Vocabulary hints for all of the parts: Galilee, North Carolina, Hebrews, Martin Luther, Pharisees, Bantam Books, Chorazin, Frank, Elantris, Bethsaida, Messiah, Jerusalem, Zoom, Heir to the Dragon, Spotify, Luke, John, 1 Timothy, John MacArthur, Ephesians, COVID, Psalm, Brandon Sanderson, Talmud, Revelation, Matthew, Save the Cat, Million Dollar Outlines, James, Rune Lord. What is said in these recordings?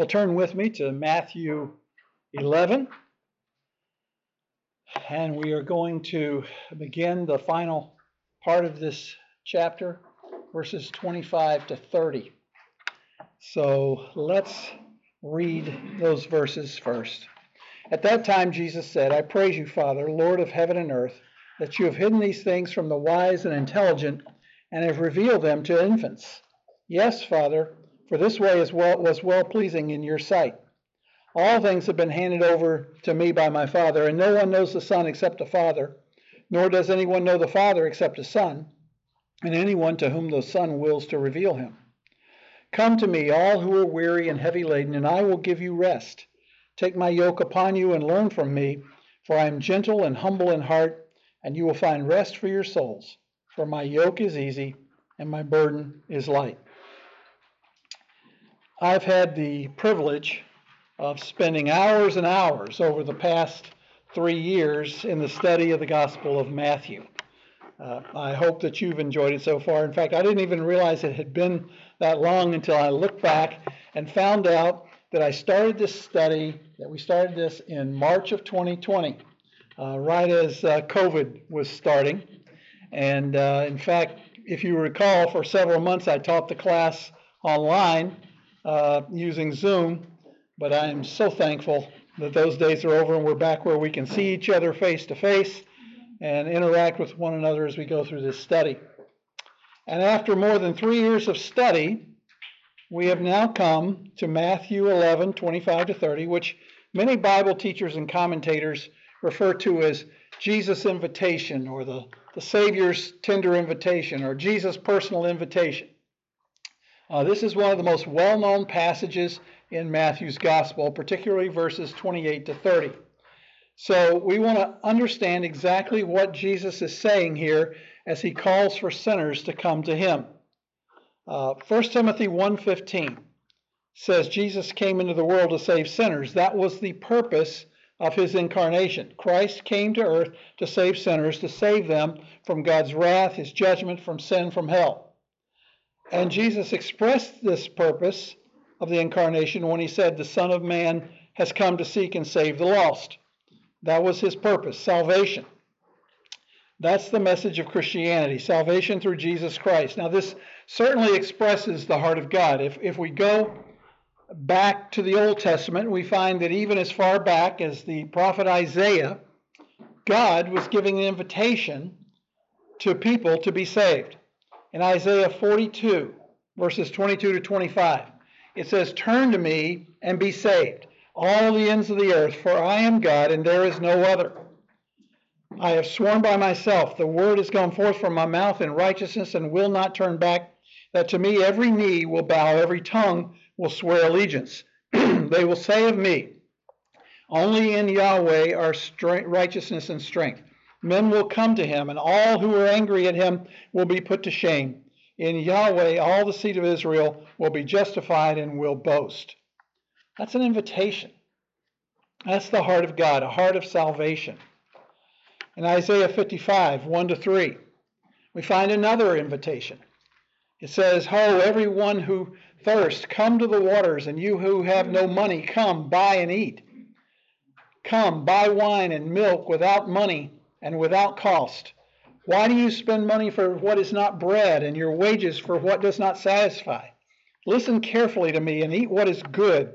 Well, turn with me to Matthew 11, and we are going to begin the final part of this chapter, verses 25 to 30. So let's read those verses first. At that time Jesus said, I praise you, Father, Lord of heaven and earth, that you have hidden these things from the wise and intelligent and have revealed them to infants. Yes, Father, for this way was well-pleasing in your sight. All things have been handed over to me by my Father, and no one knows the Son except the Father, nor does anyone know the Father except the Son, and anyone to whom the Son wills to reveal him. Come to me, all who are weary and heavy laden, and I will give you rest. Take my yoke upon you and learn from me, for I am gentle and humble in heart, and you will find rest for your souls. For my yoke is easy, and my burden is light. I've had the privilege of spending hours and hours over the past 3 years in the study of the Gospel of Matthew. I hope that you've enjoyed it so far. In fact, I didn't even realize it had been that long until I looked back and found out that we started this in March of 2020, right as COVID was starting. And in fact, if you recall, for several months I taught the class online, using Zoom, but I am so thankful that those days are over and we're back where we can see each other face to face and interact with one another as we go through this study. And after more than 3 years of study, we have now come to Matthew 11, 25 to 30, which many Bible teachers and commentators refer to as Jesus' invitation, or the Savior's tender invitation, or Jesus' personal invitation. This is one of the most well-known passages in Matthew's Gospel, particularly verses 28 to 30. So we want to understand exactly what Jesus is saying here as he calls for sinners to come to him. 1 Timothy 1:15 says Jesus came into the world to save sinners. That was the purpose of his incarnation. Christ came to earth to save sinners, to save them from God's wrath, his judgment, from sin, from hell. And Jesus expressed this purpose of the incarnation when he said, the Son of Man has come to seek and save the lost. That was his purpose, salvation. That's the message of Christianity, salvation through Jesus Christ. Now, this certainly expresses the heart of God. If we go back to the Old Testament, we find that even as far back as the prophet Isaiah, God was giving an invitation to people to be saved. In Isaiah 42, verses 22 to 25, it says, turn to me and be saved, all the ends of the earth, for I am God and there is no other. I have sworn by myself, the word has gone forth from my mouth in righteousness and will not turn back, that to me every knee will bow, every tongue will swear allegiance. They will say of me, only in Yahweh are righteousness and strength. Men will come to him, and all who are angry at him will be put to shame. In Yahweh, all the seed of Israel will be justified and will boast. That's an invitation. That's the heart of God, a heart of salvation. In Isaiah 55, 1 to 3, we find another invitation. It says, ho, everyone who thirsts, come to the waters, and you who have no money, come, buy and eat. Come, buy wine and milk without money and without cost. Why do you spend money for what is not bread, and your wages for what does not satisfy? Listen carefully to me and eat what is good,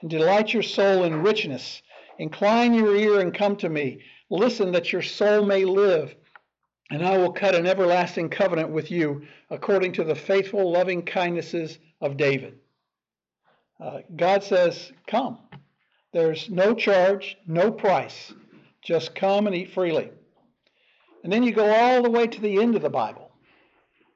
and delight your soul in richness. Incline your ear and come to me. Listen that your soul may live, and I will cut an everlasting covenant with you according to the faithful, loving kindnesses of David. God says, come. There's no charge, no price. Just come and eat freely. And then you go all the way to the end of the Bible.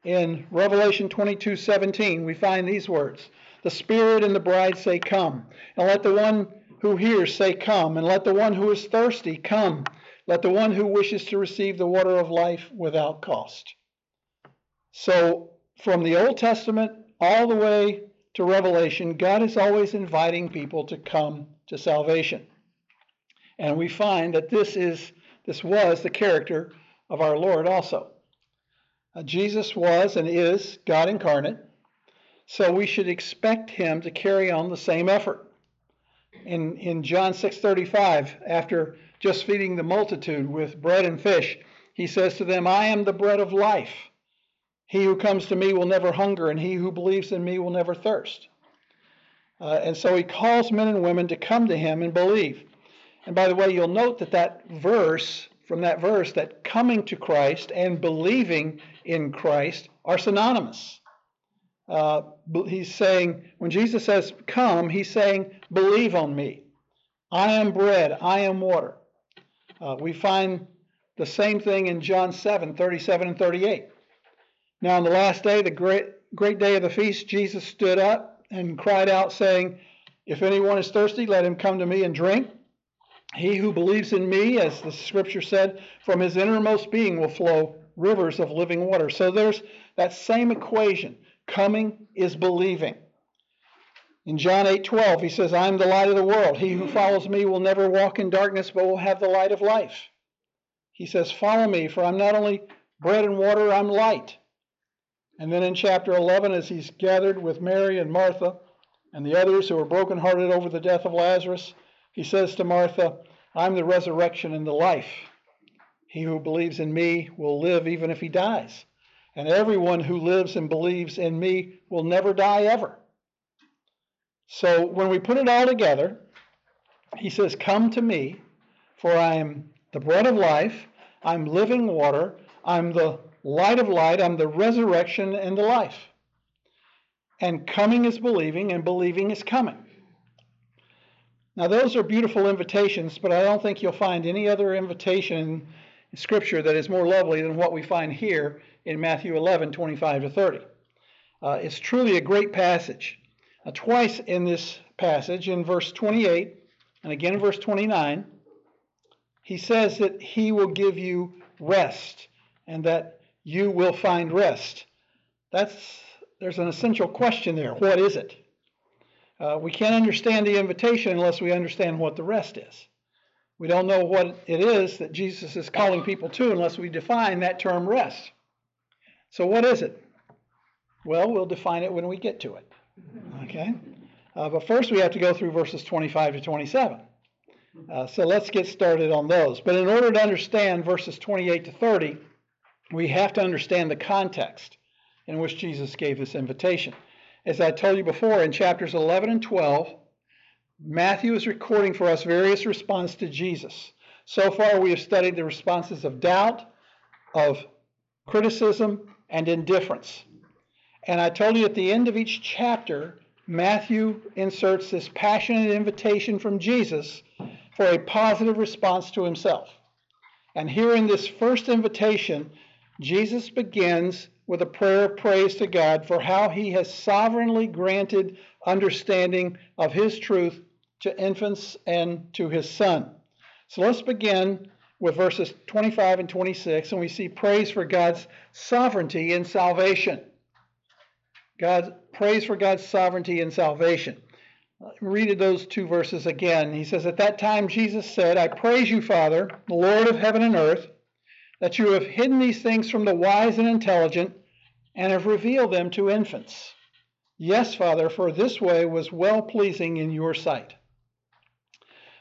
In Revelation 22:17, we find these words. The Spirit and the bride say, come. And let the one who hears say, come. And let the one who is thirsty, come. Let the one who wishes to receive the water of life without cost. So from the Old Testament all the way to Revelation, God is always inviting people to come to salvation. And we find that this was the character of our Lord also. Jesus was and is God incarnate, so we should expect him to carry on the same effort. In John 6:35, after just feeding the multitude with bread and fish, he says to them, "I am the bread of life. He who comes to me will never hunger, and he who believes in me will never thirst." And so he calls men and women to come to him and believe. And by the way, you'll note that that coming to Christ and believing in Christ are synonymous. He's saying, when Jesus says come, he's saying, believe on me. I am bread, I am water. We find the same thing in John 7:37 and 38. Now on the last day, the great day of the feast, Jesus stood up and cried out, saying, "If anyone is thirsty, let him come to me and drink. He who believes in me, as the scripture said, from his innermost being will flow rivers of living water." So there's that same equation. Coming is believing. In John 8:12, he says, "I am the light of the world. He who follows me will never walk in darkness, but will have the light of life." He says, "Follow me, for I'm not only bread and water, I'm light." And then in chapter 11, as he's gathered with Mary and Martha and the others who are brokenhearted over the death of Lazarus, he says to Martha, "I'm the resurrection and the life. He who believes in me will live even if he dies. And everyone who lives and believes in me will never die ever." So when we put it all together, he says, "Come to me, for I am the bread of life, I'm living water, I'm the light of light, I'm the resurrection and the life." And coming is believing, and believing is coming. Now those are beautiful invitations, but I don't think you'll find any other invitation in Scripture that is more lovely than what we find here in Matthew 11:25 to 30. It's truly a great passage. Twice in this passage, in verse 28 and again in verse 29, he says that he will give you rest and that you will find rest. There's an essential question there. What is it? We can't understand the invitation unless we understand what the rest is. We don't know what it is that Jesus is calling people to unless we define that term rest. So what is it? Well, we'll define it when we get to it. Okay? But first we have to go through verses 25 to 27. So let's get started on those. But in order to understand verses 28 to 30, we have to understand the context in which Jesus gave this invitation. As I told you before, in chapters 11 and 12, Matthew is recording for us various responses to Jesus. So far, we have studied the responses of doubt, of criticism, and indifference. And I told you at the end of each chapter, Matthew inserts this passionate invitation from Jesus for a positive response to himself. And here in this first invitation, Jesus begins with a prayer of praise to God for how he has sovereignly granted understanding of his truth to infants and to his son. So let's begin with verses 25 and 26, and we see praise for God's sovereignty in salvation. Praise for God's sovereignty in salvation. Read those two verses again. He says, "At that time Jesus said, 'I praise you, Father, the Lord of heaven and earth, that you have hidden these things from the wise and intelligent and have revealed them to infants. Yes, Father, for this way was well-pleasing in your sight.'"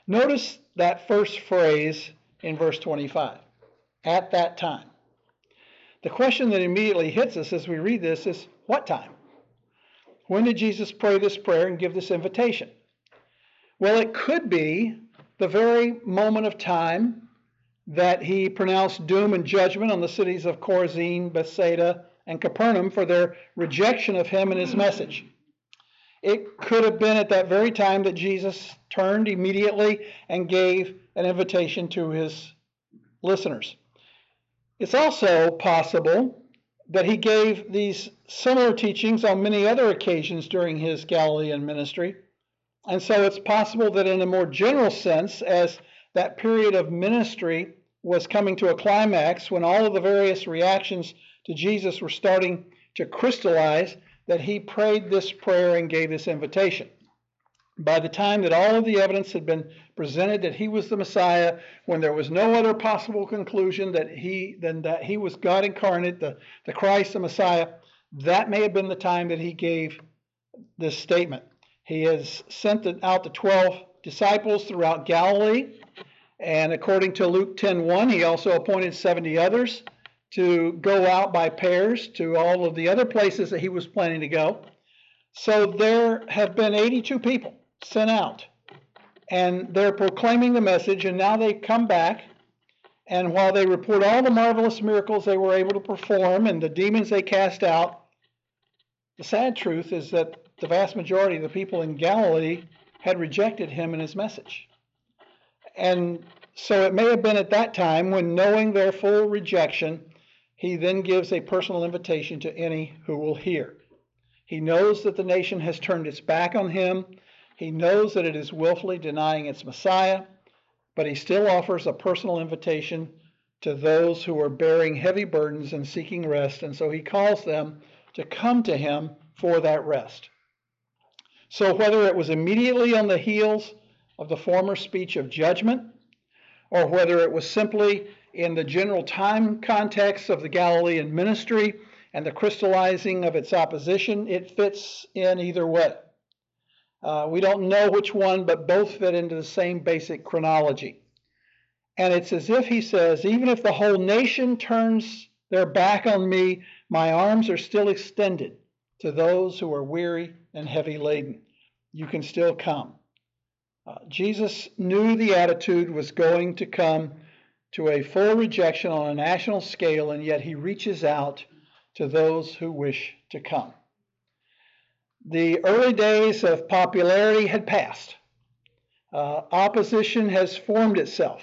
Notice that first phrase in verse 25, "at that time." The question that immediately hits us as we read this is, what time? When did Jesus pray this prayer and give this invitation? Well, it could be the very moment of time that he pronounced doom and judgment on the cities of Chorazin, Bethsaida, and Capernaum for their rejection of him and his message. It could have been at that very time that Jesus turned immediately and gave an invitation to his listeners. It's also possible that he gave these similar teachings on many other occasions during his Galilean ministry. And so it's possible that in a more general sense, as that period of ministry was coming to a climax when all of the various reactions to Jesus were starting to crystallize, that he prayed this prayer and gave this invitation. By the time that all of the evidence had been presented that he was the Messiah, when there was no other possible conclusion than that he was God incarnate, the Christ, the Messiah, that may have been the time that he gave this statement. He has sent out the 12 disciples throughout Galilee. And according to Luke 10:1, he also appointed 70 others to go out by pairs to all of the other places that he was planning to go. So there have been 82 people sent out, and they're proclaiming the message, and now they come back, and while they report all the marvelous miracles they were able to perform and the demons they cast out, the sad truth is that the vast majority of the people in Galilee had rejected him and his message. And so it may have been at that time when, knowing their full rejection, he then gives a personal invitation to any who will hear. He knows that the nation has turned its back on him. He knows that it is willfully denying its Messiah, but he still offers a personal invitation to those who are bearing heavy burdens and seeking rest, and so he calls them to come to him for that rest. So whether it was immediately on the heels of the former speech of judgment, or whether it was simply in the general time context of the Galilean ministry and the crystallizing of its opposition, it fits in either way. We don't know which one, but both fit into the same basic chronology. And it's as if he says, even if the whole nation turns their back on me, my arms are still extended to those who are weary and heavy laden. You can still come. Jesus knew the attitude was going to come to a full rejection on a national scale, and yet he reaches out to those who wish to come. The early days of popularity had passed. Opposition has formed itself.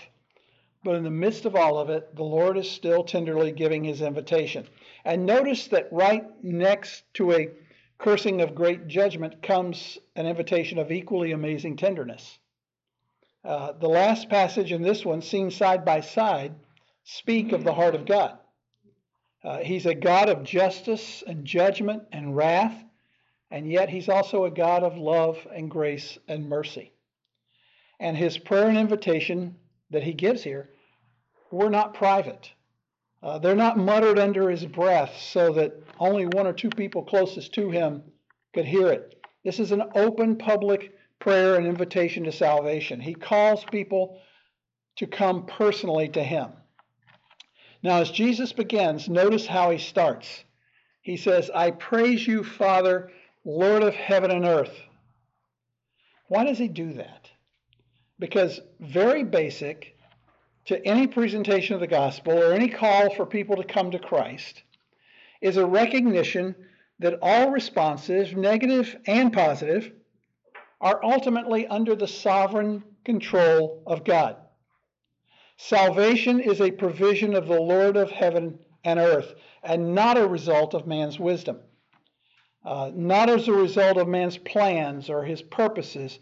But in the midst of all of it, the Lord is still tenderly giving his invitation. And notice that right next to a cursing of great judgment comes an invitation of equally amazing tenderness. The last passage and this one, seen side by side, speak of the heart of God. He's a God of justice and judgment and wrath, and yet he's also a God of love and grace and mercy. And his prayer and invitation that he gives here were not private. They're not muttered under his breath so that only one or two people closest to him could hear it. This is an open public prayer and invitation to salvation. He calls people to come personally to him. Now, as Jesus begins, notice how he starts. He says, I praise you, Father, Lord of heaven and earth. Why does he do that? Because very basic to any presentation of the gospel or any call for people to come to Christ is a recognition that all responses, negative and positive, are ultimately under the sovereign control of God. Salvation is a provision of the Lord of heaven and earth, and not a result of man's wisdom, not as a result of man's plans or his purposes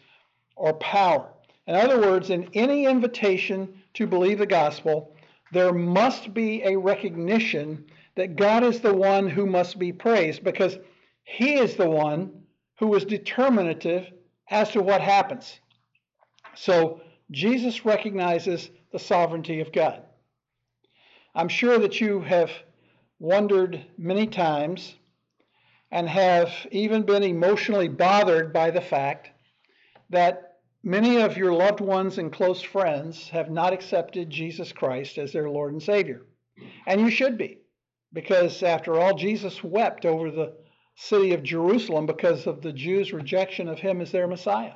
or power. In other words, in any invitation to believe the gospel, there must be a recognition that God is the one who must be praised, because he is the one who is determinative as to what happens. So Jesus recognizes the sovereignty of God. I'm sure that you have wondered many times and have even been emotionally bothered by the fact that many of your loved ones and close friends have not accepted Jesus Christ as their Lord and Savior. And you should be, because after all, Jesus wept over the city of Jerusalem because of the Jews' rejection of him as their Messiah.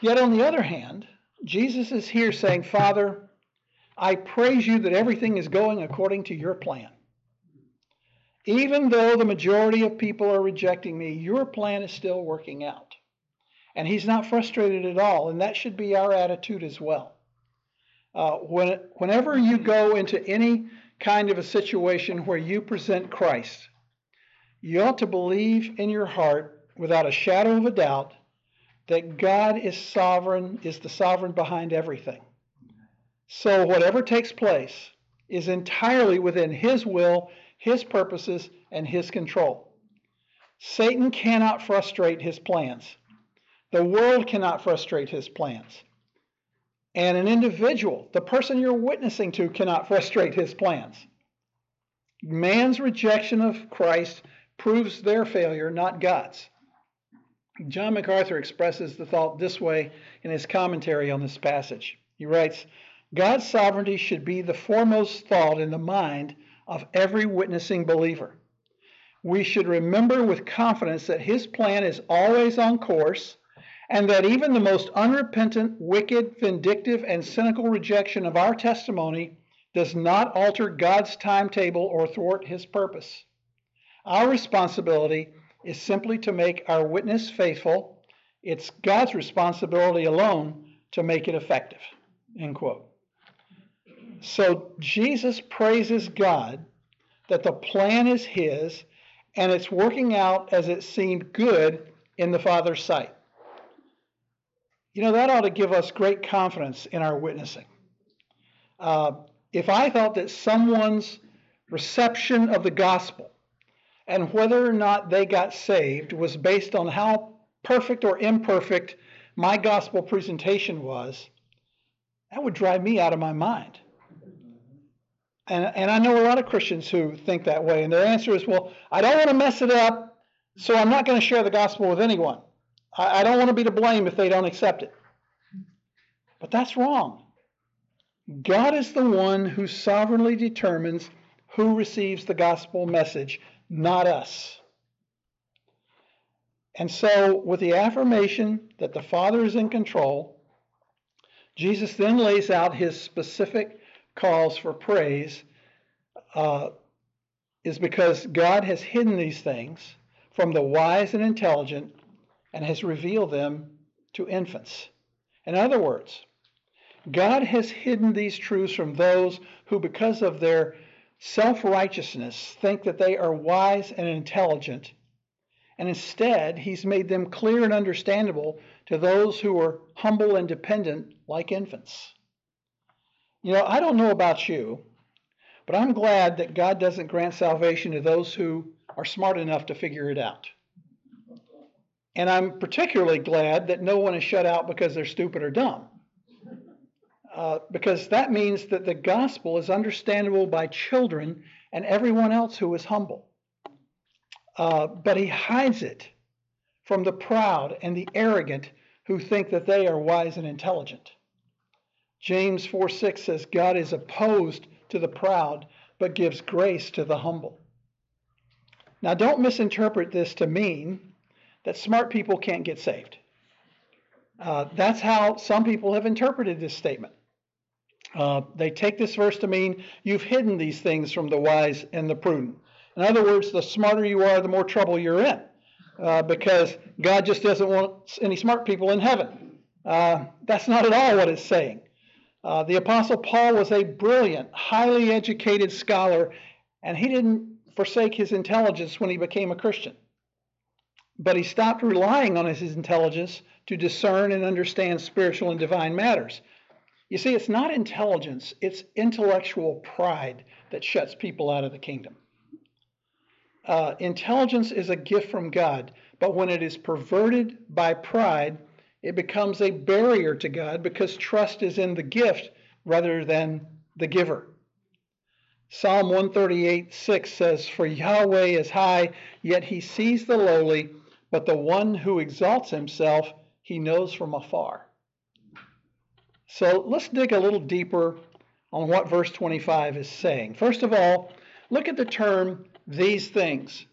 Yet on the other hand, Jesus is here saying, Father, I praise you that everything is going according to your plan. Even though the majority of people are rejecting me, your plan is still working out. And he's not frustrated at all, and that should be our attitude as well. Whenever you go into any kind of a situation where you present Christ, you ought to believe in your heart, without a shadow of a doubt, that God is sovereign, is the sovereign behind everything. So whatever takes place is entirely within his will, his purposes, and his control. Satan cannot frustrate his plans. The world cannot frustrate his plans. And an individual, the person you're witnessing to, cannot frustrate his plans. Man's rejection of Christ proves their failure, not God's. John MacArthur expresses the thought this way in his commentary on this passage. He writes, God's sovereignty should be the foremost thought in the mind of every witnessing believer. We should remember with confidence that his plan is always on course and that even the most unrepentant, wicked, vindictive, and cynical rejection of our testimony does not alter God's timetable or thwart his purpose. Our responsibility is simply to make our witness faithful. It's God's responsibility alone to make it effective. End quote. So Jesus praises God that the plan is his and it's working out as it seemed good in the Father's sight. You know, that ought to give us great confidence in our witnessing. If I thought that someone's reception of the gospel and whether or not they got saved was based on how perfect or imperfect my gospel presentation was, that would drive me out of my mind. And I know a lot of Christians who think that way, and their answer is, well, I don't want to mess it up, so I'm not going to share the gospel with anyone. I don't want to be to blame if they don't accept it. But that's wrong. God is the one who sovereignly determines who receives the gospel message, not us. And so, with the affirmation that the Father is in control, Jesus then lays out his specific cause for praise is because God has hidden these things from the wise and intelligent and has revealed them to infants. In other words, God has hidden these truths from those who, because of their self-righteousness, think that they are wise and intelligent, and instead he's made them clear and understandable to those who are humble and dependent like infants. You know, I don't know about you, but I'm glad that God doesn't grant salvation to those who are smart enough to figure it out. And I'm particularly glad that no one is shut out because they're stupid or dumb. Because that means that the gospel is understandable by children and everyone else who is humble. But he hides it from the proud and the arrogant who think that they are wise and intelligent. James 4:6 says, God is opposed to the proud, but gives grace to the humble. Now, don't misinterpret this to mean that smart people can't get saved. That's how some people have interpreted this statement. They take this verse to mean you've hidden these things from the wise and the prudent. In other words, the smarter you are, the more trouble you're in, because God just doesn't want any smart people in heaven. That's not at all what it's saying. The Apostle Paul was a brilliant, highly educated scholar, and he didn't forsake his intelligence when he became a Christian. But he stopped relying on his intelligence to discern and understand spiritual and divine matters. You see, it's not intelligence, it's intellectual pride that shuts people out of the kingdom. Intelligence is a gift from God, but when it is perverted by pride, it becomes a barrier to God because trust is in the gift rather than the giver. Psalm 138:6 says, For Yahweh is high, yet he sees the lowly, but the one who exalts himself, he knows from afar. So let's dig a little deeper on what verse 25 is saying. First of all, look at the term, these things.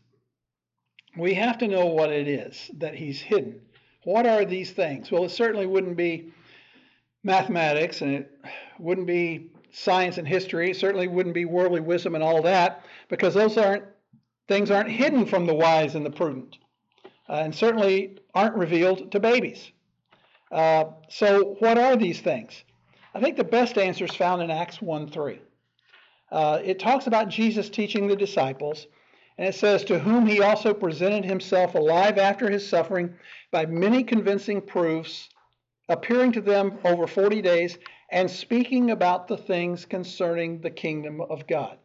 We have to know what it is that he's hidden. What are these things? Well, it certainly wouldn't be mathematics, and it wouldn't be science and history. It certainly wouldn't be worldly wisdom and all that, because those things aren't hidden from the wise and the prudent, and certainly aren't revealed to babies. So what are these things? I think the best answer is found in Acts 1:3. It talks about Jesus teaching the disciples, and it says, to whom he also presented himself alive after his suffering by many convincing proofs, appearing to them over 40 days and speaking about the things concerning the kingdom of God.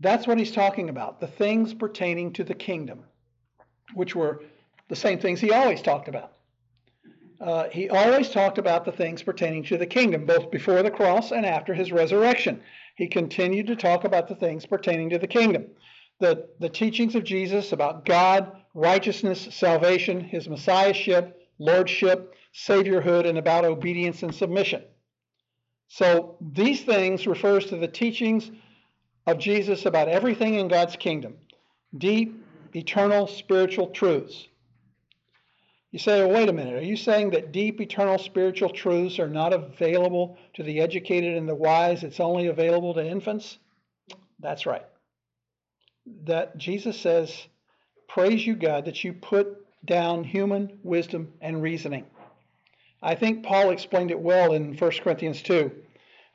That's what he's talking about, the things pertaining to the kingdom, which were the same things he always talked about. He always talked about the things pertaining to the kingdom, both before the cross and after his resurrection. He continued to talk about the things pertaining to the kingdom. The teachings of Jesus about God, righteousness, salvation, his messiahship, lordship, saviorhood, and about obedience and submission. So these things refers to the teachings of Jesus about everything in God's kingdom, deep, eternal, spiritual truths. You say, well, wait a minute, are you saying that deep, eternal, spiritual truths are not available to the educated and the wise? It's only available to infants? That's right. That Jesus says, praise you, God, that you put down human wisdom and reasoning. I think Paul explained it well in 1 Corinthians 2.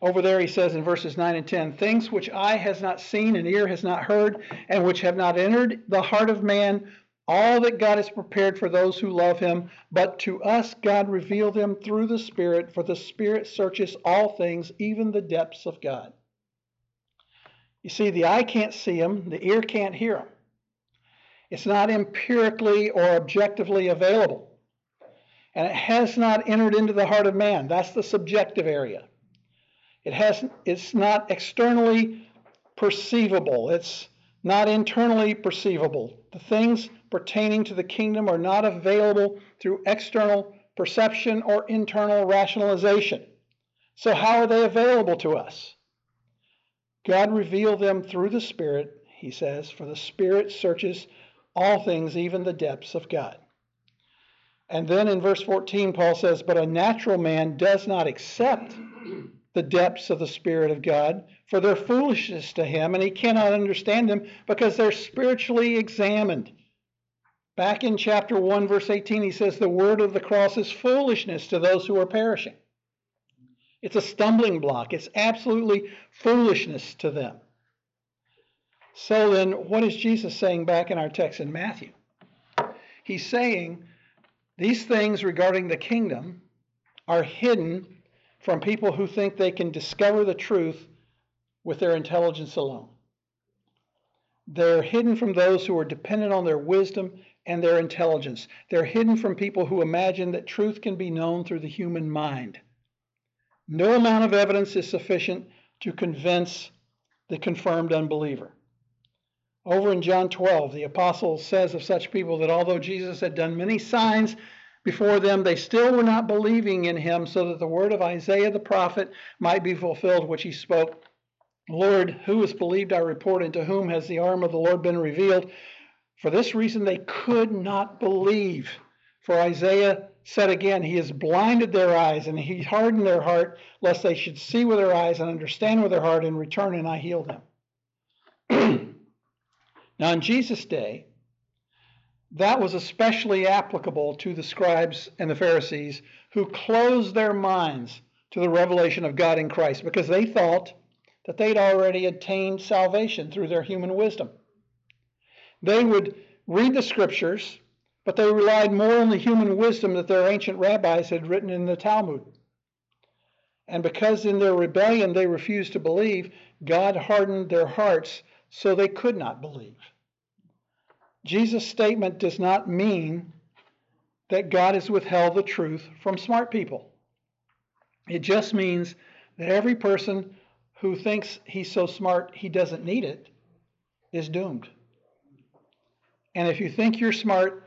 Over there he says in verses 9 and 10, things which eye has not seen and ear has not heard and which have not entered the heart of man, all that God has prepared for those who love him, but to us God revealed them through the Spirit, for the Spirit searches all things, even the depths of God. You see, the eye can't see him, the ear can't hear him. It's not empirically or objectively available. And it has not entered into the heart of man. That's the subjective area. It's not externally perceivable. It's not internally perceivable. The things pertaining to the kingdom are not available through external perception or internal rationalization. So how are they available to us? God revealed them through the Spirit, he says, for the Spirit searches all things, even the depths of God. And then in verse 14, Paul says, but a natural man does not accept the depths of the Spirit of God, for they're foolishness to him, and he cannot understand them because they're spiritually examined. Back in chapter 1, verse 18, he says, the word of the cross is foolishness to those who are perishing. It's a stumbling block. It's absolutely foolishness to them. So then, what is Jesus saying back in our text in Matthew? He's saying, these things regarding the kingdom are hidden from people who think they can discover the truth with their intelligence alone. They're hidden from those who are dependent on their wisdom and their intelligence. They're hidden from people who imagine that truth can be known through the human mind. No amount of evidence is sufficient to convince the confirmed unbeliever. Over in John 12, the apostle says of such people that although Jesus had done many signs before them, they still were not believing in him, so that the word of Isaiah the prophet might be fulfilled, which he spoke, Lord, who has believed our report, and to whom has the arm of the Lord been revealed? For this reason they could not believe. For Isaiah said again, he has blinded their eyes, and he hardened their heart, lest they should see with their eyes and understand with their heart, and return, and I heal them. Now, in Jesus' day, that was especially applicable to the scribes and the Pharisees who closed their minds to the revelation of God in Christ because they thought that they'd already attained salvation through their human wisdom. They would read the scriptures, but they relied more on the human wisdom that their ancient rabbis had written in the Talmud. And because in their rebellion they refused to believe, God hardened their hearts so they could not believe. Jesus' statement does not mean that God has withheld the truth from smart people. It just means that every person who thinks he's so smart he doesn't need it is doomed. And if you think you're smart,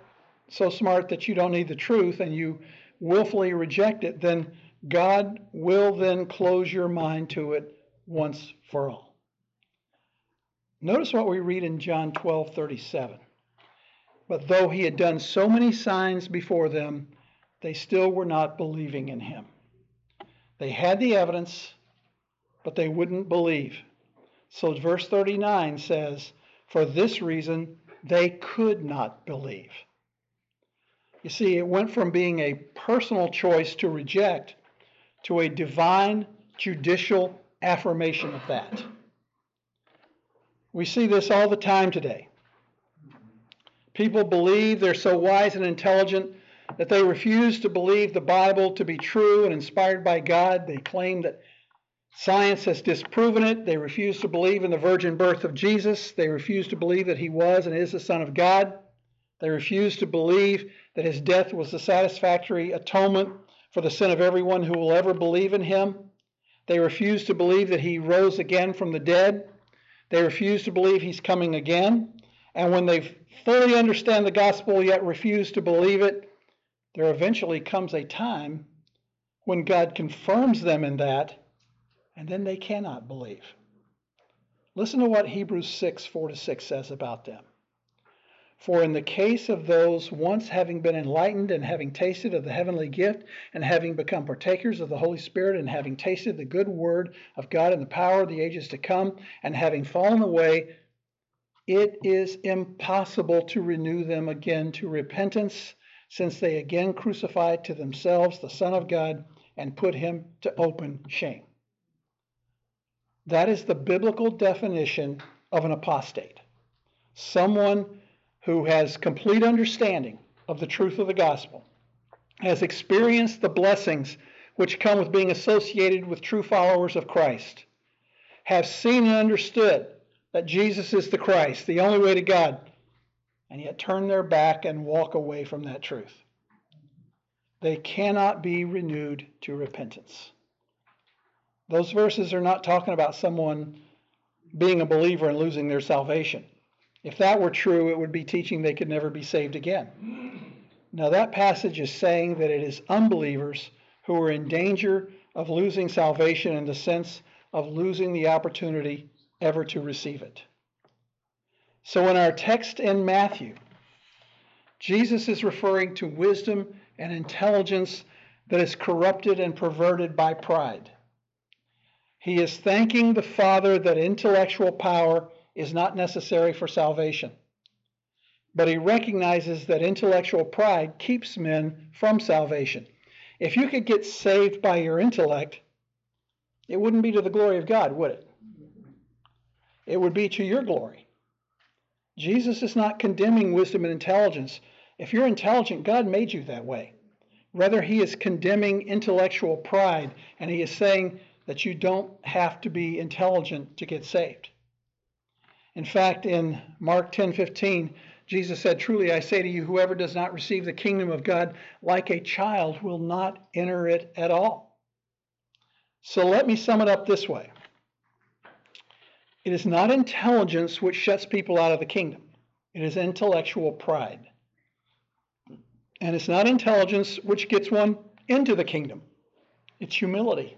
so smart that you don't need the truth and you willfully reject it, then God will then close your mind to it once for all. Notice what we read in John 12:37. But though he had done so many signs before them, they still were not believing in him. They had the evidence, but they wouldn't believe. So verse 39 says, for this reason, they could not believe. You see, it went from being a personal choice to reject to a divine judicial affirmation of that. We see this all the time today. People believe they're so wise and intelligent that they refuse to believe the Bible to be true and inspired by God. They claim that science has disproven it. They refuse to believe in the virgin birth of Jesus. They refuse to believe that he was and is the Son of God. They refuse to believe that his death was the satisfactory atonement for the sin of everyone who will ever believe in him. They refuse to believe that he rose again from the dead. They refuse to believe he's coming again, And when they fully understand the gospel yet refuse to believe it, there eventually comes a time when God confirms them in that, and then they cannot believe. Listen to what Hebrews 6:4-6 says about them. For in the case of those once having been enlightened and having tasted of the heavenly gift and having become partakers of the Holy Spirit and having tasted the good word of God and the power of the ages to come and having fallen away, it is impossible to renew them again to repentance, since they again crucified to themselves the Son of God and put him to open shame. That is the biblical definition of an apostate. Someone who has complete understanding of the truth of the gospel, has experienced the blessings which come with being associated with true followers of Christ, have seen and understood that Jesus is the Christ, the only way to God, and yet turn their back and walk away from that truth. They cannot be renewed to repentance. Those verses are not talking about someone being a believer and losing their salvation. If that were true, it would be teaching they could never be saved again. Now, that passage is saying that it is unbelievers who are in danger of losing salvation in the sense of losing the opportunity ever to receive it. So in our text in Matthew, Jesus is referring to wisdom and intelligence that is corrupted and perverted by pride. He is thanking the Father that intellectual power is not necessary for salvation. But he recognizes that intellectual pride keeps men from salvation. If you could get saved by your intellect, it wouldn't be to the glory of God, would it? It would be to your glory. Jesus is not condemning wisdom and intelligence. If you're intelligent, God made you that way. Rather, he is condemning intellectual pride, and he is saying that you don't have to be intelligent to get saved. In fact, in Mark 10:15, Jesus said, "Truly I say to you, whoever does not receive the kingdom of God like a child will not enter it at all." So let me sum it up this way. It is not intelligence which shuts people out of the kingdom. It is intellectual pride. And it's not intelligence which gets one into the kingdom. It's humility.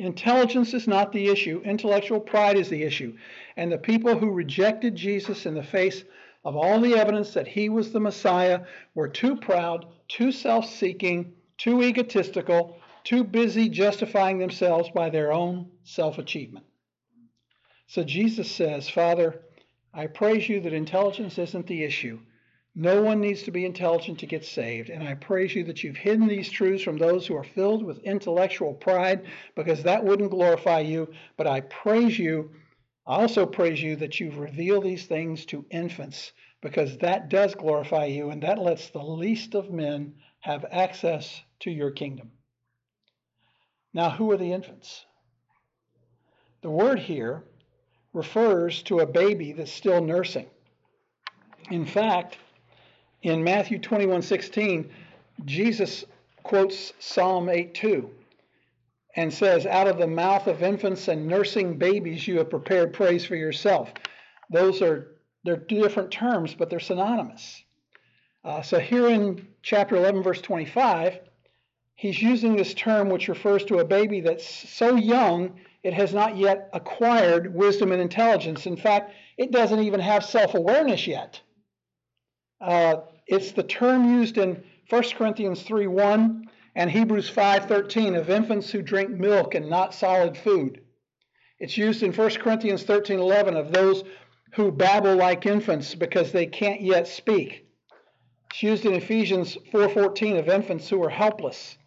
Intelligence is not the issue. Intellectual pride is the issue. And the people who rejected Jesus in the face of all the evidence that he was the Messiah were too proud, too self-seeking, too egotistical, too busy justifying themselves by their own self-achievement. So Jesus says, "Father, I praise you that intelligence isn't the issue. No one needs to be intelligent to get saved. And I praise you that you've hidden these truths from those who are filled with intellectual pride, because that wouldn't glorify you. But I praise you, I also praise you that you've revealed these things to infants, because that does glorify you, and that lets the least of men have access to your kingdom." Now, who are the infants? The word here refers to a baby that's still nursing. In fact, in Matthew 21:16, Jesus quotes Psalm 8:2 and says, "Out of the mouth of infants and nursing babies you have prepared praise for yourself." They're different terms, but they're synonymous. So here in chapter 11, verse 25, he's using this term which refers to a baby that's so young it has not yet acquired wisdom and intelligence. In fact, it doesn't even have self-awareness yet. It's the term used in 1 Corinthians 3:1 and Hebrews 5:13 of infants who drink milk and not solid food. It's used in 1 Corinthians 13:11 of those who babble like infants because they can't yet speak. It's used in Ephesians 4:14 of infants who are helpless.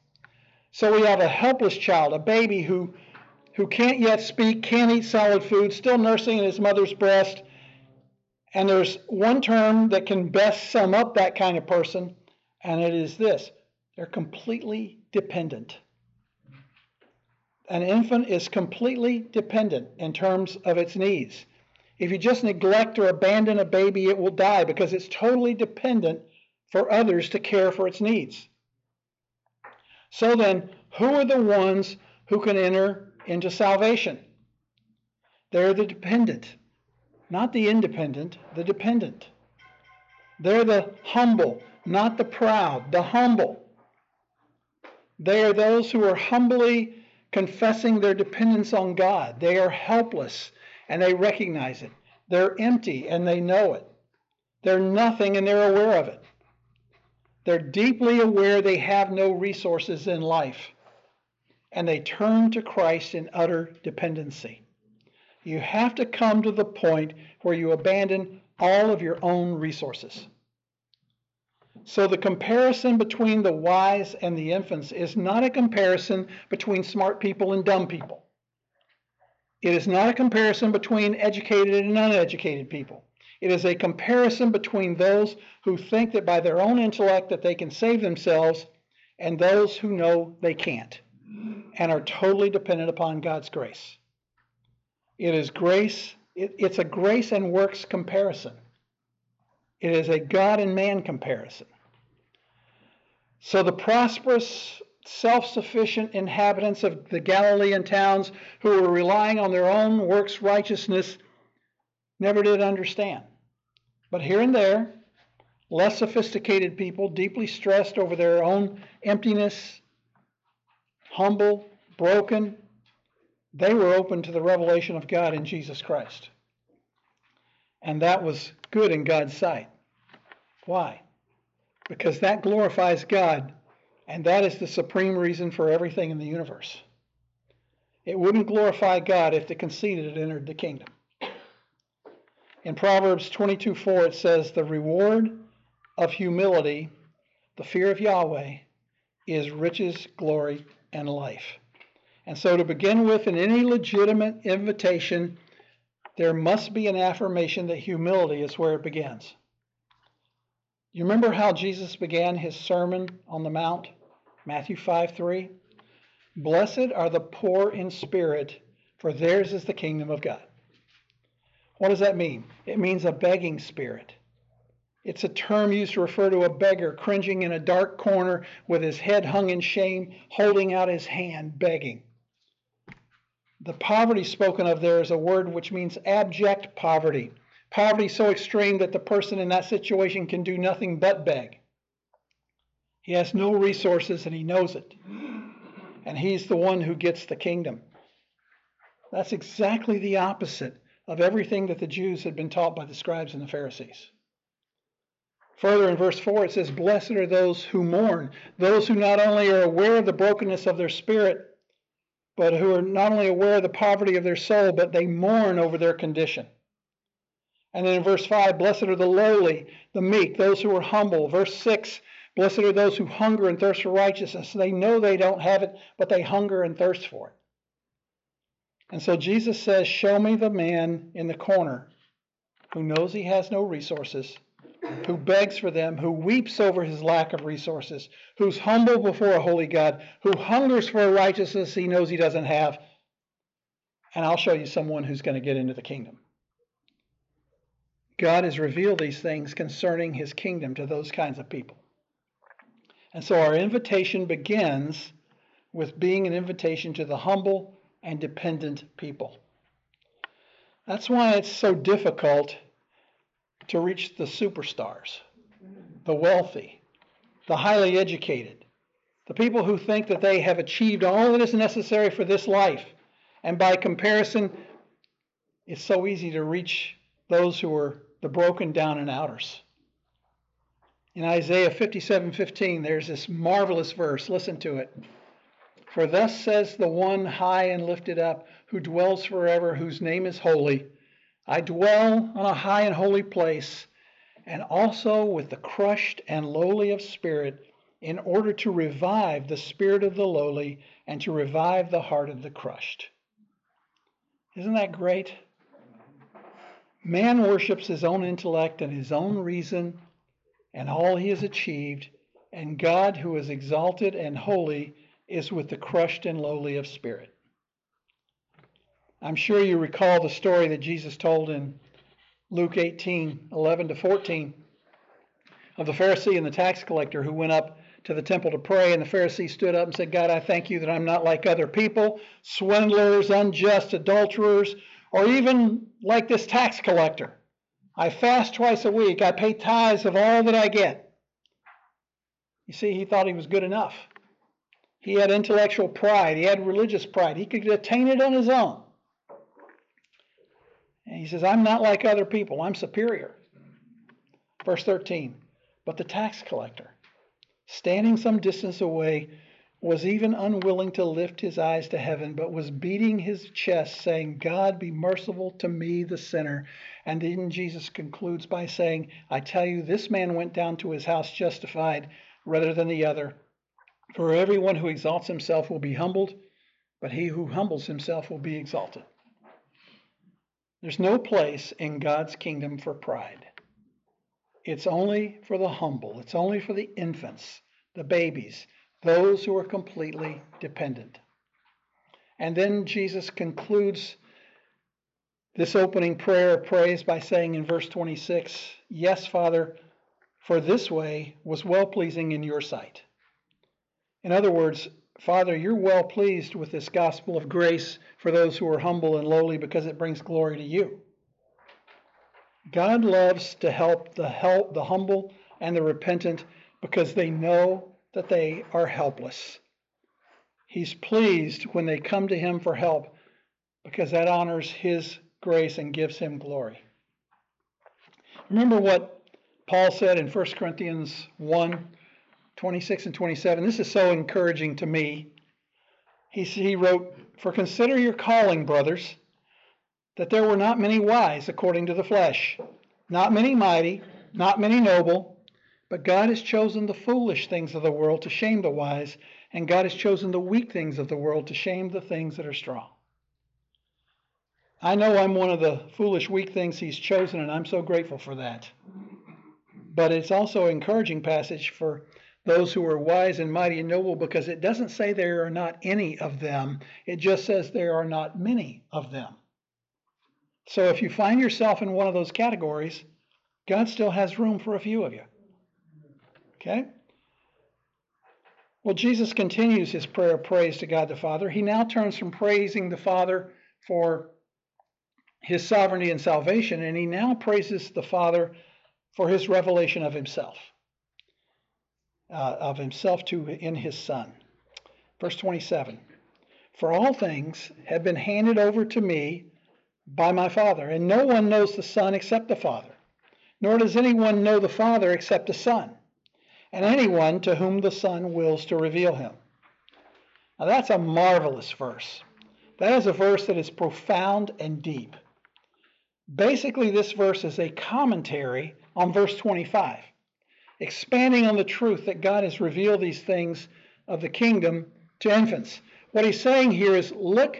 So we have a helpless child, a baby who can't yet speak, can't eat solid food, still nursing in his mother's breast. And there's one term that can best sum up that kind of person, and it is this: they're completely dependent. An infant is completely dependent in terms of its needs. If you just neglect or abandon a baby, it will die because it's totally dependent for others to care for its needs. So then, who are the ones who can enter into salvation? They're the dependent. not the independent, the dependent. They're the humble, not the proud, the humble. They are those who are humbly confessing their dependence on God. They are helpless, and they recognize it. They're empty, and they know it. They're nothing, and they're aware of it. They're deeply aware they have no resources in life, and they turn to Christ in utter dependency. You have to come to the point where you abandon all of your own resources. So the comparison between the wise and the infants is not a comparison between smart people and dumb people. It is not a comparison between educated and uneducated people. It is a comparison between those who think that by their own intellect that they can save themselves and those who know they can't and are totally dependent upon God's grace. It is grace. It's a grace and works comparison. It is a God and man comparison. So the prosperous, self-sufficient inhabitants of the Galilean towns who were relying on their own works righteousness never did understand. But here and there, less sophisticated people, deeply stressed over their own emptiness, humble, broken, they were open to the revelation of God in Jesus Christ. And that was good in God's sight. Why? Because that glorifies God, and that is the supreme reason for everything in the universe. It wouldn't glorify God if the conceited entered the kingdom. In Proverbs 22:4, it says, "The reward of humility, the fear of Yahweh, is riches, glory, and life." And so to begin with, in any legitimate invitation, there must be an affirmation that humility is where it begins. You remember how Jesus began his Sermon on the Mount, Matthew 5:3? "Blessed are the poor in spirit, for theirs is the kingdom of God." What does that mean? It means a begging spirit. It's a term used to refer to a beggar cringing in a dark corner with his head hung in shame, holding out his hand, begging. The poverty spoken of there is a word which means abject poverty. Poverty so extreme that the person in that situation can do nothing but beg. He has no resources and he knows it. And he's the one who gets the kingdom. That's exactly the opposite of everything that the Jews had been taught by the scribes and the Pharisees. Further in verse 4 it says, "Blessed are those who mourn," those who not only are aware of the brokenness of their spirit, but who are not only aware of the poverty of their soul, but they mourn over their condition. And then in verse 5, "Blessed are the lowly, the meek," those who are humble. Verse 6, "Blessed are those who hunger and thirst for righteousness." They know they don't have it, but they hunger and thirst for it. And so Jesus says, "Show me the man in the corner who knows he has no resources, who begs for them, who weeps over his lack of resources, who's humble before a holy God, who hungers for a righteousness he knows he doesn't have, and I'll show you someone who's going to get into the kingdom." God has revealed these things concerning his kingdom to those kinds of people. And so our invitation begins with being an invitation to the humble and dependent people. That's why it's so difficult to reach the superstars, the wealthy, the highly educated, the people who think that they have achieved all that is necessary for this life. And by comparison, it's so easy to reach those who are the broken down and outers. In Isaiah 57:15, there's this marvelous verse. Listen to it. "For thus says the one high and lifted up, who dwells forever, whose name is holy. I dwell on a high and holy place, and also with the crushed and lowly of spirit, in order to revive the spirit of the lowly and to revive the heart of the crushed." Isn't that great? Man worships his own intellect and his own reason and all he has achieved, and God, who is exalted and holy, is with the crushed and lowly of spirit. I'm sure you recall the story that Jesus told in Luke 18:11-14 of the Pharisee and the tax collector who went up to the temple to pray, and the Pharisee stood up and said, "God, I thank you that I'm not like other people, swindlers, unjust, adulterers, Or even like this tax collector. I fast twice a week. I pay tithes of all that I get. You see, he thought he was good enough. He had intellectual pride. He had religious pride. He could attain it on his own. And he says, I'm not like other people. I'm superior. Verse 13, but the tax collector, standing some distance away, was even unwilling to lift his eyes to heaven, but was beating his chest, saying, God, be merciful to me, the sinner. And then Jesus concludes by saying, I tell you, this man went down to his house justified rather than the other. For everyone who exalts himself will be humbled, but he who humbles himself will be exalted. There's no place in God's kingdom for pride. It's only for the humble. It's only for the infants, the babies, those who are completely dependent. And then Jesus concludes this opening prayer of praise by saying in verse 26, yes, Father, for this way was well-pleasing in your sight. In other words, Father, you're well pleased with this gospel of grace for those who are humble and lowly because it brings glory to you. God loves to help the humble and the repentant because they know that they are helpless. He's pleased when they come to him for help because that honors his grace and gives him glory. Remember what Paul said in 1 Corinthians 1, 26 and 27. This is so encouraging to me. He wrote, for consider your calling, brothers, that there were not many wise according to the flesh, not many mighty, not many noble, but God has chosen the foolish things of the world to shame the wise, and God has chosen the weak things of the world to shame the things that are strong. I know I'm one of the foolish, weak things he's chosen, and I'm so grateful for that. But it's also an encouraging passage for those who are wise and mighty and noble, because it doesn't say there are not any of them. It just says there are not many of them. So if you find yourself in one of those categories, God still has room for a few of you. Okay? Well, Jesus continues his prayer of praise to God the Father. He now turns from praising the Father for his sovereignty and salvation, and he now praises the Father for his revelation of himself. In his Son. Verse 27, for all things have been handed over to me by my Father, and no one knows the Son except the Father, nor does anyone know the Father except the Son, and anyone to whom the Son wills to reveal him. Now that's a marvelous verse. That is a verse that is profound and deep. Basically, this verse is a commentary on verse 25. Expanding on the truth that God has revealed these things of the kingdom to infants. What he's saying here is, look,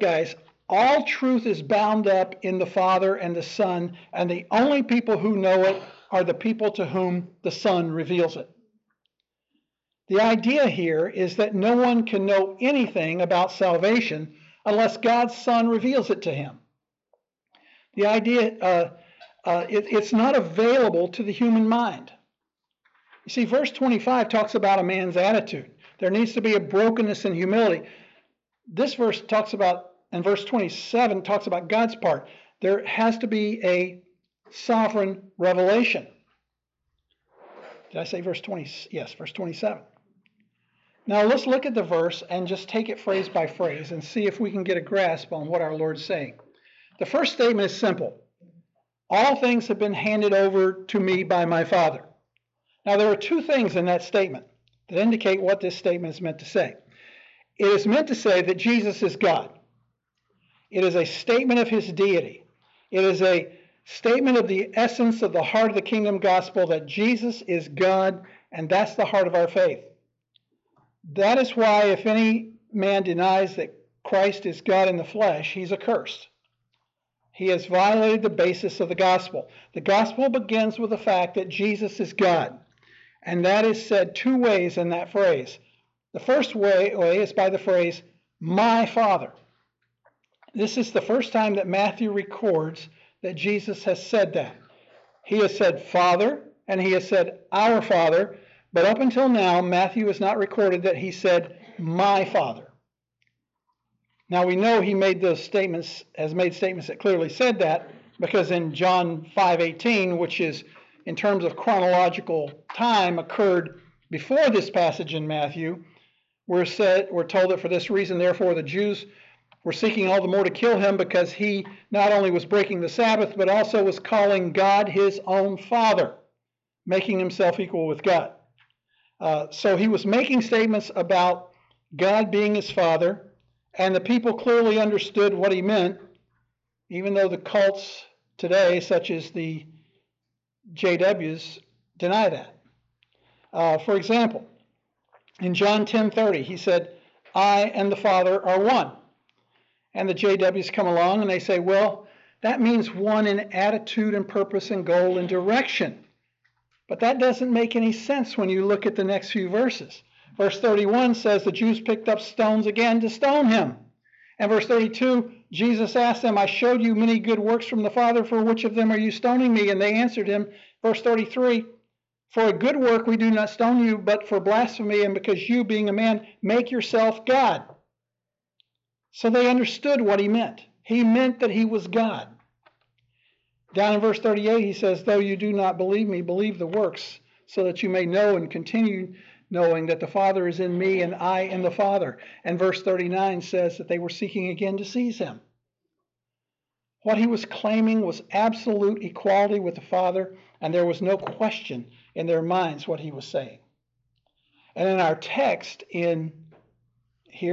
guys, all truth is bound up in the Father and the Son, and the only people who know it are the people to whom the Son reveals it. The idea here is that no one can know anything about salvation unless God's Son reveals it to him. The idea... it's not available to the human mind. You see, verse 25 talks about a man's attitude. There needs to be a brokenness and humility. This verse talks about, and verse 27 talks about God's part. There has to be a sovereign revelation. Did I say verse 20? Yes, verse 27. Now let's look at the verse and just take it phrase by phrase and see if we can get a grasp on what our Lord's saying. The first statement is simple. All things have been handed over to me by my Father. Now, there are two things in that statement that indicate what this statement is meant to say. It is meant to say that Jesus is God. It is a statement of his deity. It is a statement of the essence of the heart of the kingdom gospel that Jesus is God, and that's the heart of our faith. That is why if any man denies that Christ is God in the flesh, he's accursed. He has violated the basis of the gospel. The gospel begins with the fact that Jesus is God. And that is said two ways in that phrase. The first way is by the phrase, my Father. This is the first time that Matthew records that Jesus has said that. He has said Father, and he has said our Father. But up until now, Matthew has not recorded that he said my Father. Now we know he made those statements, has made statements that clearly said that, because in John 5:18, which is in terms of chronological time occurred before this passage in Matthew, we're told that for this reason, therefore, the Jews were seeking all the more to kill him because he not only was breaking the Sabbath, but also was calling God his own Father, making himself equal with God. So he was making statements about God being his Father, and the people clearly understood what he meant, even though the cults today, such as the JWs, deny that. For example, in John 10:30, he said, I and the Father are one. And the JWs come along and they say, well, that means one in attitude and purpose and goal and direction. But that doesn't make any sense when you look at the next few verses. Verse 31 says the Jews picked up stones again to stone him. And verse 32, Jesus asked them, I showed you many good works from the Father, for which of them are you stoning me? And they answered him, verse 33, for a good work we do not stone you, but for blasphemy, and because you, being a man, make yourself God. So they understood what he meant. He meant that he was God. Down in verse 38, he says, though you do not believe me, believe the works, so that you may know and continue knowing that the Father is in me and I in the Father. And verse 39 says that they were seeking again to seize him. What he was claiming was absolute equality with the Father, and there was no question in their minds what he was saying. And in our text here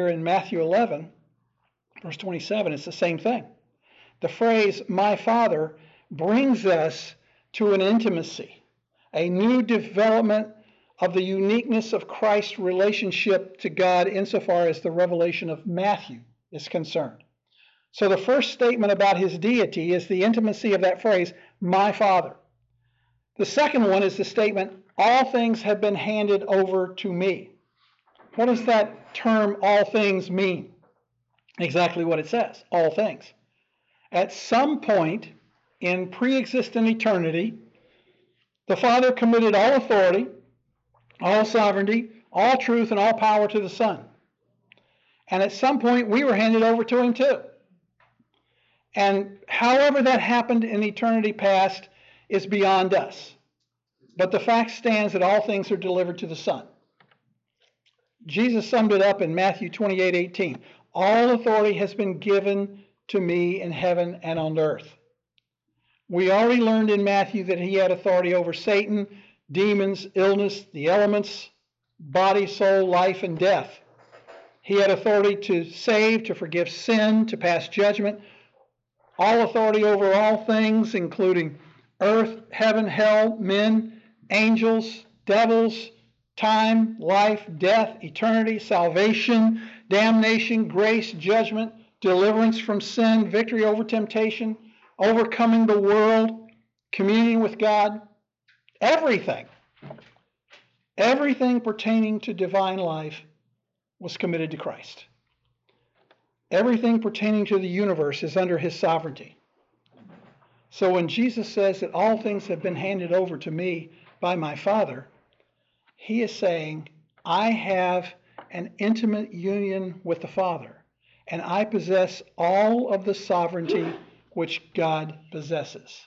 in Matthew 11, verse 27, it's the same thing. The phrase, my Father, brings us to an intimacy, a new development of the uniqueness of Christ's relationship to God insofar as the revelation of Matthew is concerned. So the first statement about his deity is the intimacy of that phrase, my Father. The second one is the statement, all things have been handed over to me. What does that term, all things, mean? Exactly what it says, all things. At some point in pre-existent eternity, the Father committed all authority, all sovereignty, all truth, and all power to the Son. And at some point, we were handed over to him too. And however that happened in eternity past is beyond us. But the fact stands that all things are delivered to the Son. Jesus summed it up in Matthew 28:18. All authority has been given to me in heaven and on earth. We already learned in Matthew that he had authority over Satan, demons, illness, the elements, body, soul, life, and death. He had authority to save, to forgive sin, to pass judgment. All authority over all things, including earth, heaven, hell, men, angels, devils, time, life, death, eternity, salvation, damnation, grace, judgment, deliverance from sin, victory over temptation, overcoming the world, communion with God. Everything, everything pertaining to divine life was committed to Christ. Everything pertaining to the universe is under his sovereignty. So when Jesus says that all things have been handed over to me by my Father, he is saying, I have an intimate union with the Father, and I possess all of the sovereignty which God possesses.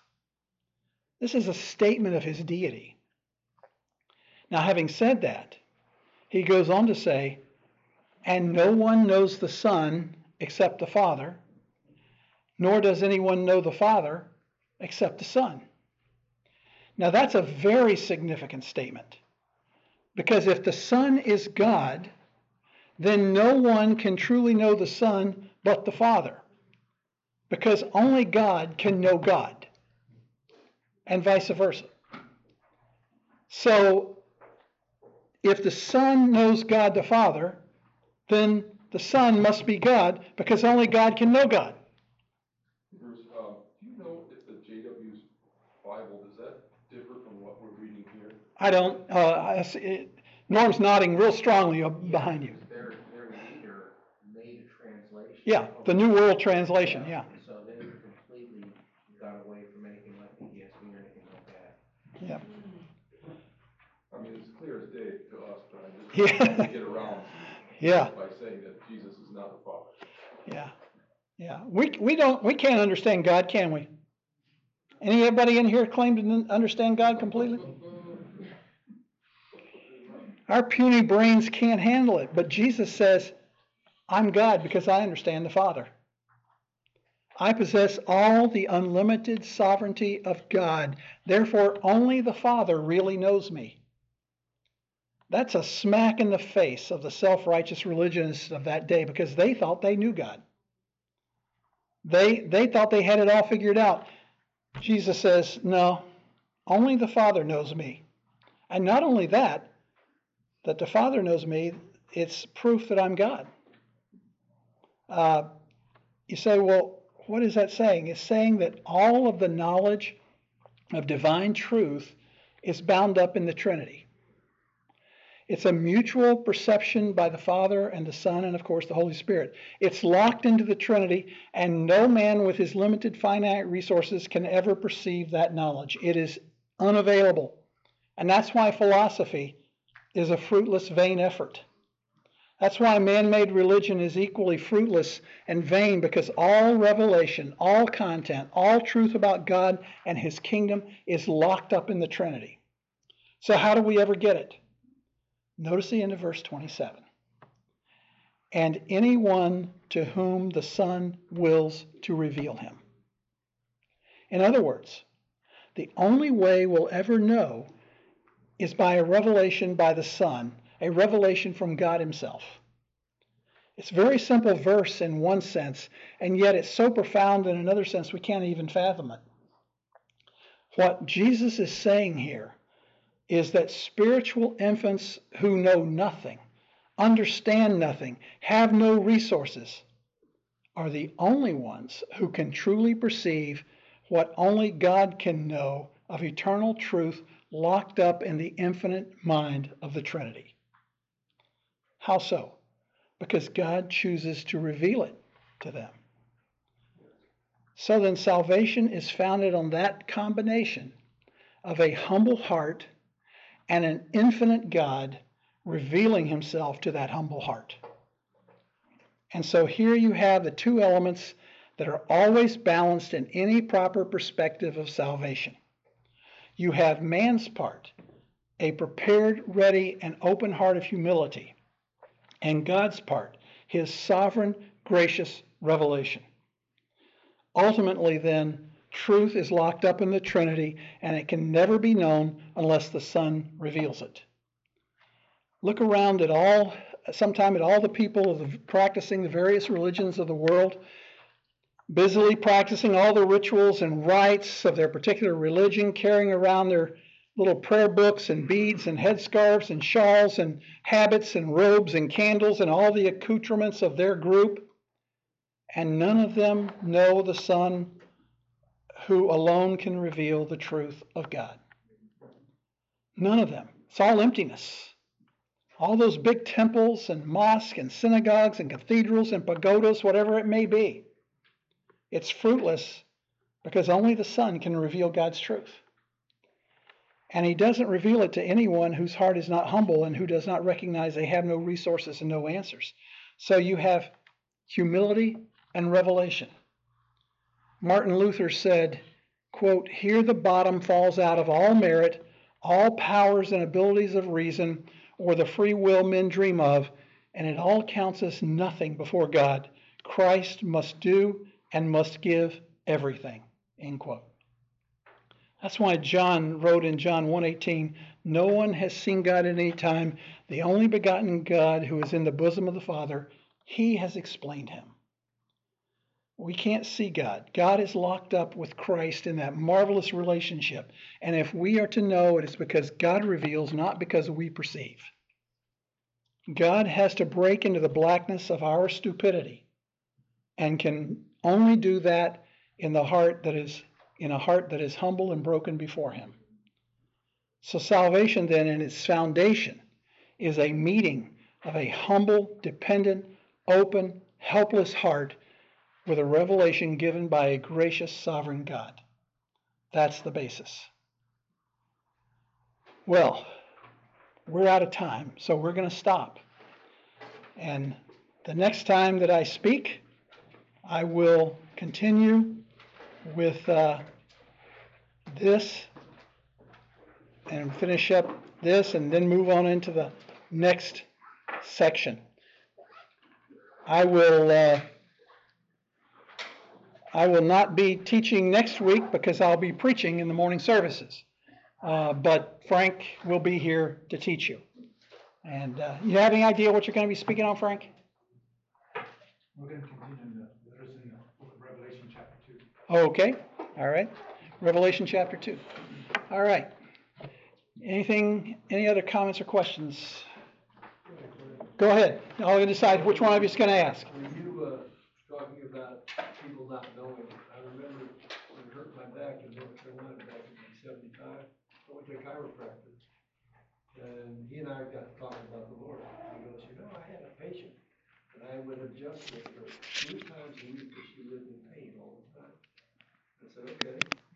This is a statement of his deity. Now, having said that, he goes on to say, and no one knows the Son except the Father, nor does anyone know the Father except the Son. Now, that's a very significant statement, because if the Son is God, then no one can truly know the Son but the Father, because only God can know God. And vice versa. So, if the Son knows God the Father, then the Son must be God, because only God can know God. Hebrews, do you know if the JW's Bible, does that differ from what we're reading here? I don't. Norm's nodding real strongly behind you. They're later made a translation. Yeah, the New World Translation, yeah. So they completely got away from anything like ESV or anything like that. Yeah. I mean, it's clear as day to us, but I just can't get around by saying that Jesus is not the Father. Yeah. Yeah. We can't understand God, can we? Anybody in here claim to understand God completely? Our puny brains can't handle it. But Jesus says, I'm God because I understand the Father. I possess all the unlimited sovereignty of God. Therefore, only the Father really knows me. That's a smack in the face of the self-righteous religionists of that day, because they thought they knew God. They thought they had it all figured out. Jesus says, no, only the Father knows me. And not only that, that the Father knows me, it's proof that I'm God. You say, well, what is that saying? It's saying that all of the knowledge of divine truth is bound up in the Trinity. It's a mutual perception by the Father and the Son and, of course, the Holy Spirit. It's locked into the Trinity, and no man with his limited finite resources can ever perceive that knowledge. It is unavailable. And that's why philosophy is a fruitless, vain effort. That's why man-made religion is equally fruitless and vain, because all revelation, all content, all truth about God and his kingdom is locked up in the Trinity. So how do we ever get it? Notice the end of verse 27. And anyone to whom the Son wills to reveal him. In other words, the only way we'll ever know is by a revelation by the Son, a revelation from God himself. It's a very simple verse in one sense, and yet it's so profound in another sense we can't even fathom it. What Jesus is saying here is that spiritual infants who know nothing, understand nothing, have no resources, are the only ones who can truly perceive what only God can know of eternal truth locked up in the infinite mind of the Trinity. How so? Because God chooses to reveal it to them. So then salvation is founded on that combination of a humble heart and an infinite God revealing himself to that humble heart. And so here you have the two elements that are always balanced in any proper perspective of salvation. You have man's part, a prepared, ready, and open heart of humility, and God's part, his sovereign, gracious revelation. Ultimately, then, truth is locked up in the Trinity, and it can never be known unless the Son reveals it. Look around at all the people practicing the various religions of the world, busily practicing all the rituals and rites of their particular religion, carrying around their little prayer books and beads and headscarves and shawls and habits and robes and candles and all the accoutrements of their group. And none of them know the Son, who alone can reveal the truth of God. None of them. It's all emptiness. All those big temples and mosques and synagogues and cathedrals and pagodas, whatever it may be, it's fruitless, because only the Son can reveal God's truth. And he doesn't reveal it to anyone whose heart is not humble and who does not recognize they have no resources and no answers. So you have humility and revelation. Martin Luther said, quote, "Here the bottom falls out of all merit, all powers and abilities of reason, or the free will men dream of, and it all counts as nothing before God. Christ must do and must give everything," end quote. That's why John wrote in John 1:18, "No one has seen God at any time. The only begotten God who is in the bosom of the Father, he has explained him." We can't see God. God is locked up with Christ in that marvelous relationship. And if we are to know, it is because God reveals, not because we perceive. God has to break into the blackness of our stupidity, and can only do that in a heart that is humble and broken before him. So salvation then, in its foundation, is a meeting of a humble, dependent, open, helpless heart with a revelation given by a gracious, sovereign God. That's the basis. Well, we're out of time, so we're going to stop. And the next time that I speak, I will continue with this and finish up this and then move on into the next section. I will not be teaching next week because I'll be preaching in the morning services. But Frank will be here to teach you. And you have any idea what you're going to be speaking on, Frank? We're going to continue in the verse in the book of Revelation chapter 2. Okay. All right. Revelation chapter 2. All right. Anything, any other comments or questions? Go ahead. I'll decide which one of you is going to ask. When you were talking about people not knowing, I remember when I hurt my back in North Carolina back in 1975, I went to a chiropractor. And he and I got to talking about the Lord. He goes, you know, I had a patient, and I would adjust with her 2 times a week because she lived in pain all the time. I said, okay.